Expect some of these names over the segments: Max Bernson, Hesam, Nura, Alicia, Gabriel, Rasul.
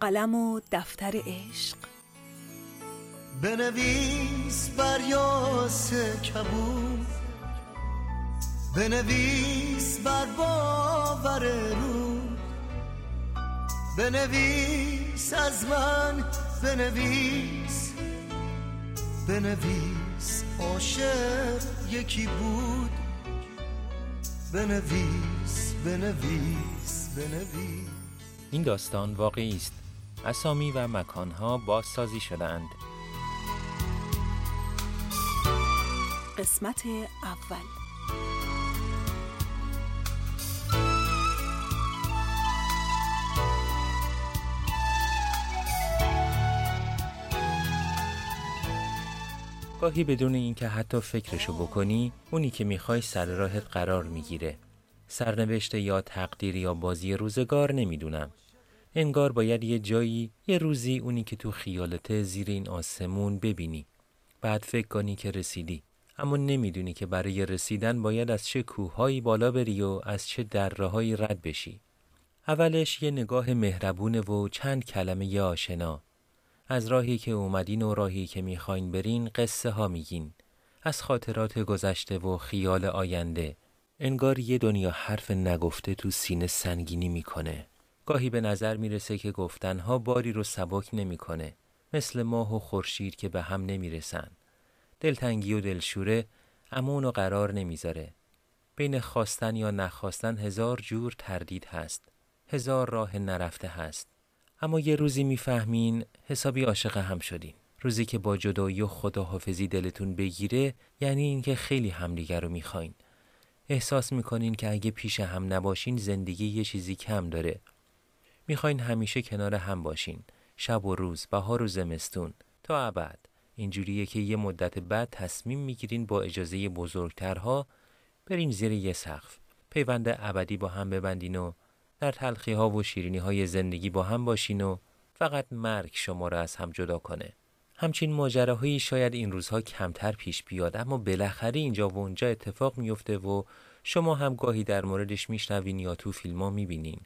قلم و دفتر عشق بنویس بر یاس کبود، بنویس بر باور رو، بنویس از من، بنویس، بنویس عاشق یکی بود، بنویس، بنویس، بنویس. این داستان واقعی است. اسامی و مکانها بازسازی شدند. قسمت اول. گاهی بدون اینکه حتی فکرشو بکنی، اونی که میخوای سر راهت قرار میگیره. سرنوشت یا تقدیر یا بازی روزگار، نمیدونم. انگار باید یه جایی یه روزی اونی که تو خیالته زیر این آسمون ببینی. بعد فکر کنی که رسیدی، اما نمیدونی که برای رسیدن باید از چه کوههایی بالا بری و از چه دره‌هایی رد بشی. اولش یه نگاه مهربونه و چند کلمه ی آشنا. از راهی که اومدین و راهی که میخواین برین قصه ها میگین. از خاطرات گذشته و خیال آینده. انگار یه دنیا حرف نگفته تو سینه سنگینی میکنه. گاهی به نظر میرسه که گفتنها باری رو سبک نمیکنه. مثل ماه و خورشید که به هم نمیرسن. دلتنگی و دلشوره، اما اونو قرار نمیذاره. بین خواستن یا نخواستن هزار جور تردید هست. هزار راه نرفته هست. اما یه روزی میفهمین حسابی عاشق هم شدین. روزی که با جدایی و خداحافظی دلتون بگیره، یعنی اینکه خیلی همدیگر رو میخواین. احساس میکنین که اگه پیش هم نباشین زندگی یه چیزی کم داره. میخواین همیشه کنار هم باشین، شب و روز، بهار و زمستون، تا ابد. اینجوریه که یه مدت بعد تصمیم میگیرین با اجازه بزرگترها برین زیر یه سقف، پیوند ابدی با هم ببندین و در تلخی‌ها و شیرینی‌های زندگی با هم باشین و فقط مرگ شما را از هم جدا کنه. همچین ماجراهایی شاید این روزها کمتر پیش بیاد، اما بالاخره اینجا و اونجا اتفاق میفته و شما هم گاهی در موردش میشنوین یا تو فیلم‌ها میبینین.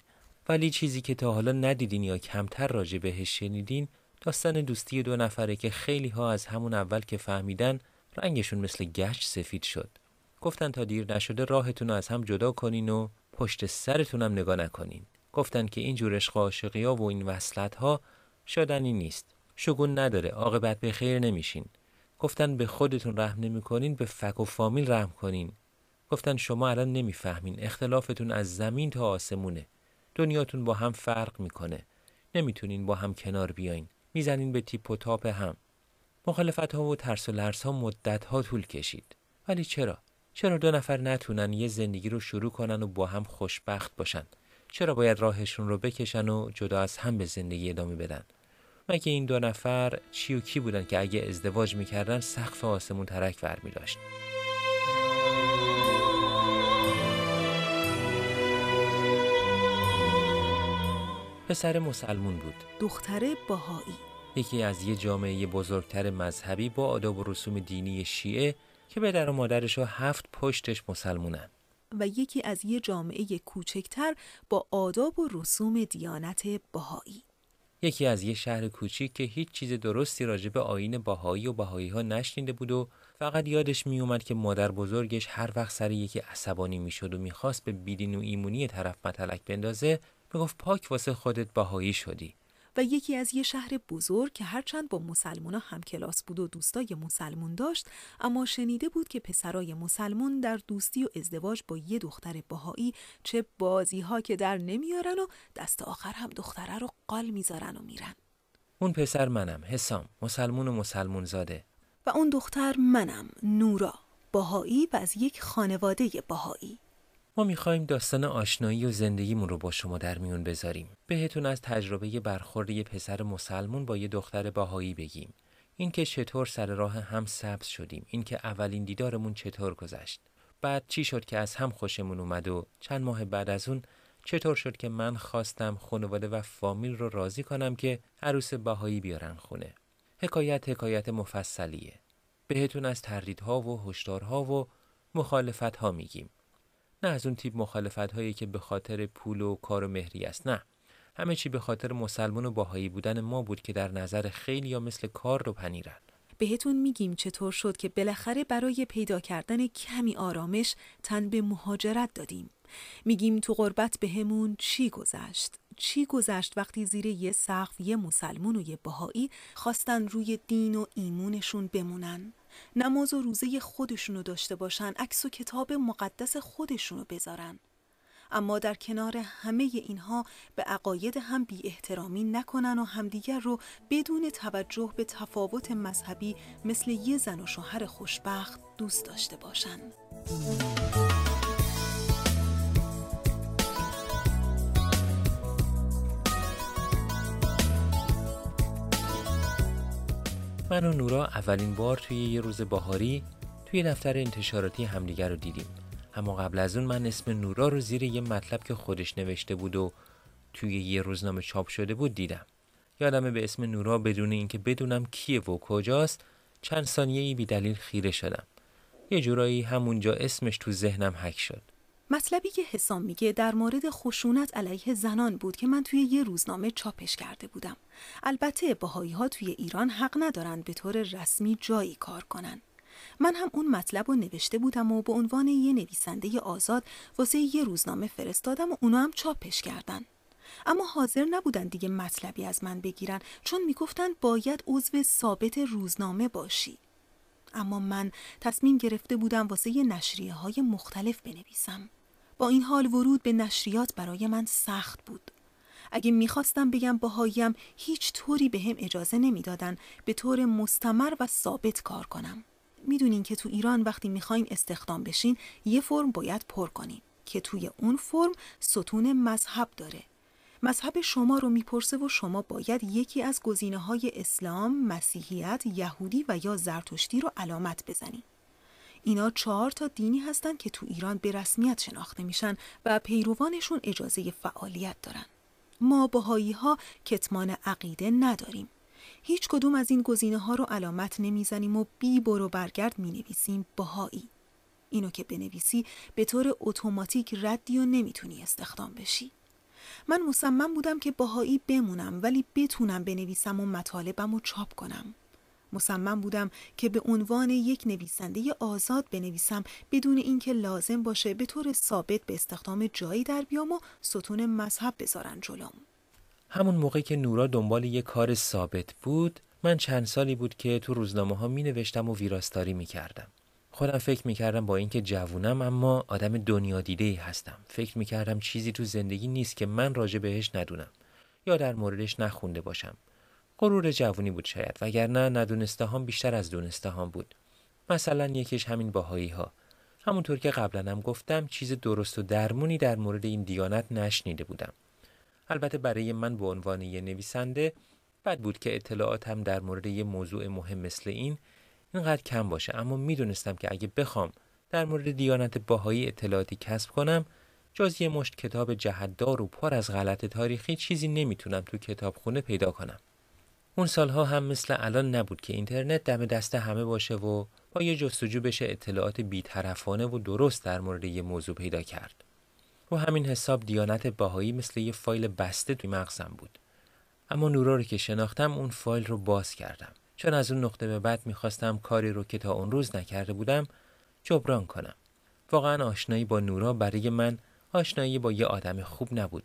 ولی چیزی که تا حالا ندیدین یا کمتر راجع بهش شنیدین، داستان دوستی دو نفره که خیلی ها از همون اول که فهمیدن رنگشون مثل گچ سفید شد. گفتن تا دیر نشده راهتون از هم جدا کنین و پشت سرتون هم نگاه نکنین. گفتن که این جور عشق عاشقی‌ها و این وصلت‌ها شدنی نیست. شگون نداره، عاقبت به خیر نمیشین. گفتن به خودتون رحم نمی‌کنین، به فک و فامیل رحم کنین. گفتن شما الان نمیفهمین، اختلافتون از زمین تا آسمونه. دنیاتون با هم فرق میکنه. نمیتونین با هم کنار بیاین. میزنین به تیپ و تاپ هم. مخالفت‌ها و ترس و لرزها مدت‌ها طول کشید. ولی چرا دو نفر نتونن یه زندگی رو شروع کنن و با هم خوشبخت باشن؟ چرا باید راهشون رو بکشن و جدا از هم به زندگی ادامه بدن؟ مگه این دو نفر چی و کی بودن که اگه ازدواج میکردن سقف آسمون ترک ور می‌داشت؟ پسر مسلمون بود، دختر بهایی، یکی از یه جامعه بزرگتر مذهبی با آداب و رسوم دینی شیعه که پدر و مادرش و 7 پشتش مسلمونن، و یکی از یه جامعه کوچکتر با آداب و رسوم دیانت بهایی. یکی از یه شهر کوچیک که هیچ چیز درستی راجع به آیین بهایی و بهایی‌ها نشنیده بود و فقط یادش میومد که مادر بزرگش هر وقت سر یکی عصبانی میشد و میخواست به بیدین و ایمونی طرف متلک بندازه، میگفت پاک واسه خودت بهایی شدی. و یکی از یه شهر بزرگ که هرچند با مسلمونا همکلاس بود و دوستای مسلمون داشت، اما شنیده بود که پسرای مسلمون در دوستی و ازدواج با یه دختر بهایی چه بازی‌ها که در نمیارن و دست آخر هم دختره رو قال میذارن و میرن. اون پسر منم، حسام، مسلمون و مسلمون زاده. و اون دختر منم، نورا، بهایی و از یک خانواده بهایی. ما می‌خوایم داستان آشنایی و زندگیمون رو با شما در میون بذاریم. بهتون از تجربه برخورد یه پسر مسلمون با یه دختر بهایی بگیم. این که چطور سر راه هم سبز شدیم، این که اولین دیدارمون چطور گذشت. بعد چی شد که از هم خوشمون اومد و چند ماه بعد از اون چطور شد که من خواستم خانواده و فامیل رو راضی کنم که عروس بهایی بیارن خونه. حکایت مفصلیه. بهتون از تردیدها و هشدارها و مخالفت‌ها میگیم. نه از اون تیپ مخالفت‌هایی که به خاطر پول و کار و مهری است، نه. همه چی به خاطر مسلمان و باهایی بودن ما بود که در نظر خیلیا مثل کارد و پنیرن. بهتون میگیم چطور شد که بالاخره برای پیدا کردن کمی آرامش تن به مهاجرت دادیم. میگیم تو غربت بهمون چی گذشت وقتی زیر یه سقف یه مسلمون و یه بهایی خواستن روی دین و ایمونشون بمونن، نماز و روزه خودشونو داشته باشن، عکس و کتاب مقدس خودشونو بذارن، اما در کنار همه اینها به عقاید هم بی احترامی نکنن و همدیگر رو بدون توجه به تفاوت مذهبی مثل یه زن و شوهر خوشبخت دوست داشته باشن. من و نورا اولین بار توی یه روز بهاری توی دفتر انتشاراتی همدیگر رو دیدیم. اما قبل از اون من اسم نورا رو زیر یه مطلب که خودش نوشته بود و توی یه روزنامه چاپ شده بود دیدم. یادمه به اسم نورا بدون اینکه بدونم کیه و کجاست چند ثانیه‌ای بی‌دلیل خیره شدم. یه جورایی همونجا اسمش تو ذهنم هک شد. مطلبی که حسام میگه در مورد خشونت علیه زنان بود که من توی یه روزنامه چاپش کرده بودم. البته بهایی‌ها توی ایران حق ندارن به طور رسمی جایی کار کنن. من هم اون مطلب رو نوشته بودم و به عنوان یه نویسنده آزاد واسه یه روزنامه فرستادم و اونا هم چاپش کردن. اما حاضر نبودن دیگه مطلبی از من بگیرن چون میگفتن باید عضو ثابت روزنامه باشی. اما من تصمیم گرفته بودم واسه یه نشریه‌های مختلف بنویسم. با این حال ورود به نشریات برای من سخت بود. اگه میخواستم بگم باهایم هیچ طوری به هم اجازه نمیدادن به طور مستمر و ثابت کار کنم. میدونین که تو ایران وقتی میخواین استخدام بشین یه فرم باید پر کنین که توی اون فرم ستون مذهب داره. مذهب شما رو میپرسه و شما باید یکی از گزینه‌های اسلام، مسیحیت، یهودی و یا زرتشتی رو علامت بزنین. اینا 4 تا دینی هستن که تو ایران به رسمیت شناخته میشن و پیروانشون اجازه فعالیت دارن. ما بهایی‌ها کتمان عقیده نداریم. هیچ کدوم از این گزینه‌ها رو علامت نمیزنیم و بی برو برگرد مینویسیم بهایی. اینو که بنویسی به طور اتوماتیک ردی و نمیتونی استخدام بشی. من مصمم بودم که بهایی بمونم ولی بتونم بنویسم و مطالبم رو چاپ کنم. مصمم بودم که به عنوان یک نویسنده آزاد بنویسم بدون اینکه لازم باشه به طور ثابت به استخدام جایی در بیام و ستون مذهب بذارن جلوم. همون موقع که نورا دنبال یه کار ثابت بود، من چند سالی بود که تو روزنامه ها می نوشتم و ویراستاری می کردم. خودم فکر می کردم با اینکه جوونم اما آدم دنیا دیده‌ای هستم. فکر می کردم چیزی تو زندگی نیست که من راجع بهش ندونم یا در موردش نخونده باشم. غرور جوونی بود شاید، وگرنه ندونسته‌هام بیشتر از دونسته‌هام بود. مثلا یکیش همین بهایی‌ها. همونطور که قبلا هم گفتم چیز درست و درمونی در مورد این دیانت نشنیده بودم. البته برای من به عنوان یه نویسنده بد بود که اطلاعاتم در مورد یه موضوع مهم مثل این اینقدر کم باشه، اما میدونستم که اگه بخوام در مورد دیانت بهایی اطلاعاتی کسب کنم جز یه مشت کتاب جهت‌دار و پر از غلط تاریخی چیزی نمیتونم تو کتابخونه پیدا کنم. اون سالها هم مثل الان نبود که اینترنت دم دست همه باشه و با یه جستجو بشه اطلاعات بی‌طرفانه و درست در مورد یه موضوع پیدا کرد. و همین حساب دیانت بهایی مثل یه فایل بسته توی مغزم بود. اما نورا رو که شناختم اون فایل رو باز کردم، چون از اون نقطه به بعد میخواستم کاری رو که تا اون روز نکرده بودم جبران کنم. واقعا آشنایی با نورا برای من آشنایی با یه آدم خوب نبود.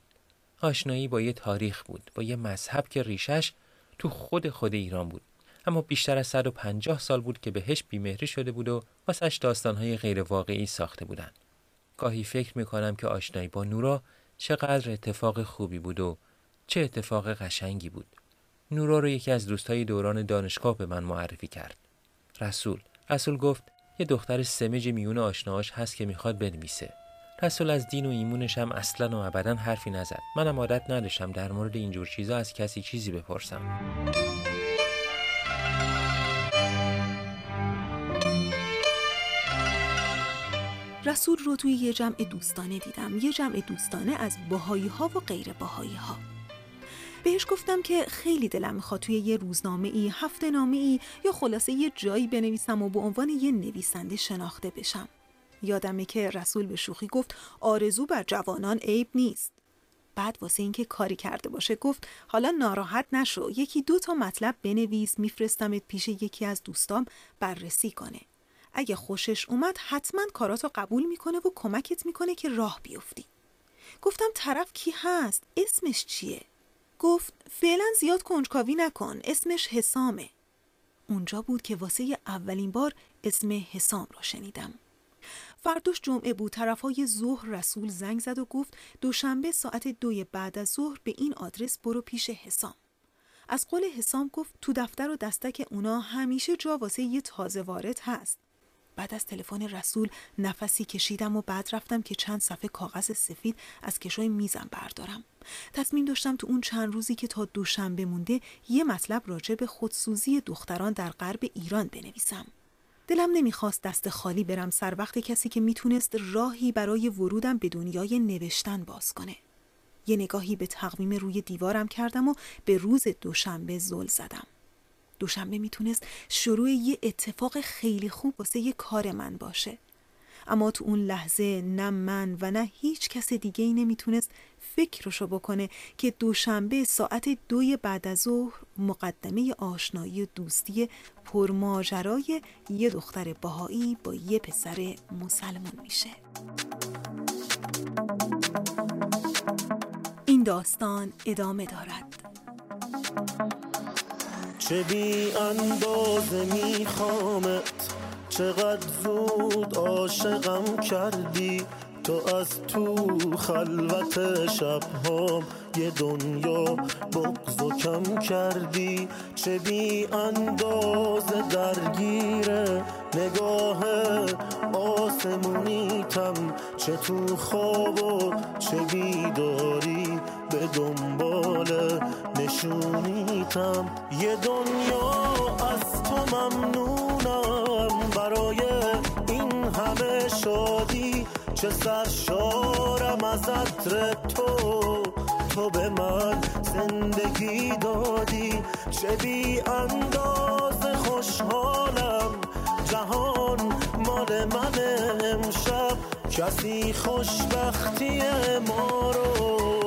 آشنایی با یه تاریخ بود، با یه مذهب که ریشش تو خود ایران بود، اما بیشتر از 150 سال بود که بهش بیمهری شده بود و واسش داستان‌های غیر واقعی ساخته بودن. گاهی فکر میکنم که آشنایی با نورا چقدر اتفاق خوبی بود و چه اتفاق قشنگی بود. نورا رو یکی از دوستای دوران دانشگاه به من معرفی کرد. رسول گفت یه دختر سمج میون آشناهاش هست که میخواد بنویسه. رسول از دین و ایمونش هم اصلا و ابدا حرفی نزد. منم عادت نداشتم در مورد اینجور چیزا از کسی چیزی بپرسم. رسول رو توی یه جمع دوستانه دیدم، یه جمع دوستانه از بهایی‌ها و غیر بهایی‌ها. بهش گفتم که خیلی دلم میخواد توی یه روزنامه‌ای، هفته‌نامه‌ای یا خلاصه یه جایی بنویسم و به عنوان یه نویسنده شناخته بشم. یادمه که رسول به شوخی گفت آرزو بر جوانان عیب نیست. بعد واسه اینکه کاری کرده باشه گفت حالا ناراحت نشو، یکی دو تا مطلب بنویس میفرستمت پیش یکی از دوستام بررسی کنه. اگه خوشش اومد حتما کاراتو قبول میکنه و کمکت میکنه که راه بیفتی. گفتم طرف کی هست؟ اسمش چیه؟ گفت فعلا زیاد کنجکاوی نکن، اسمش حسامه. اونجا بود که واسه اولین بار اسم حسام را شنیدم. فرداش جمعه بود، طرفای ظهر رسول زنگ زد و گفت دوشنبه ساعت 2 بعد از ظهر به این آدرس برو پیش حسام. از قول حسام گفت تو دفتر و دستک اونا همیشه جا واسه یه تازه وارد هست. بعد از تلفن رسول نفسی کشیدم و بعد رفتم که چند صفحه کاغذ سفید از کشوی میزم بردارم. تصمیم داشتم تو اون چند روزی که تا دوشنبه مونده یه مطلب راجع به خودسوزی دختران در غرب ایران بنویسم. دلم نمیخواست دست خالی برم سر وقت کسی که میتونست راهی برای ورودم به دنیای نوشتن باز کنه. یه نگاهی به تقویم روی دیوارم کردم و به روز دوشنبه زل زدم. دوشنبه میتونست شروع یه اتفاق خیلی خوب واسه یه کار من باشه. اما تو اون لحظه نه من و نه هیچ کس دیگه ای نمیتونست فکرشو بکنه که دوشنبه ساعت 2 بعد از ظهر مقدمه آشنایی و دوستی پرماجرای یه دختر بهایی با یه پسر مسلمان میشه. این داستان ادامه دارد. چه بی اندازه میخوامت، چقدر زود عاشقم کردی، تو از تو خلوت شبهام یه دنیا بغض و کم کردی. چه بی اندازه درگیره نگاه آسمونیتم، چه تو خواب و چه بیداری به دنبال نشونیتم. یه دنیا از تو ممنونم برای این همه شادی، چه سرشارم از عطر تو، تو به من زندگی دادی. چه بی اندازه خوشحالم جهان مال من، امشب کسی خوشبختی ما رو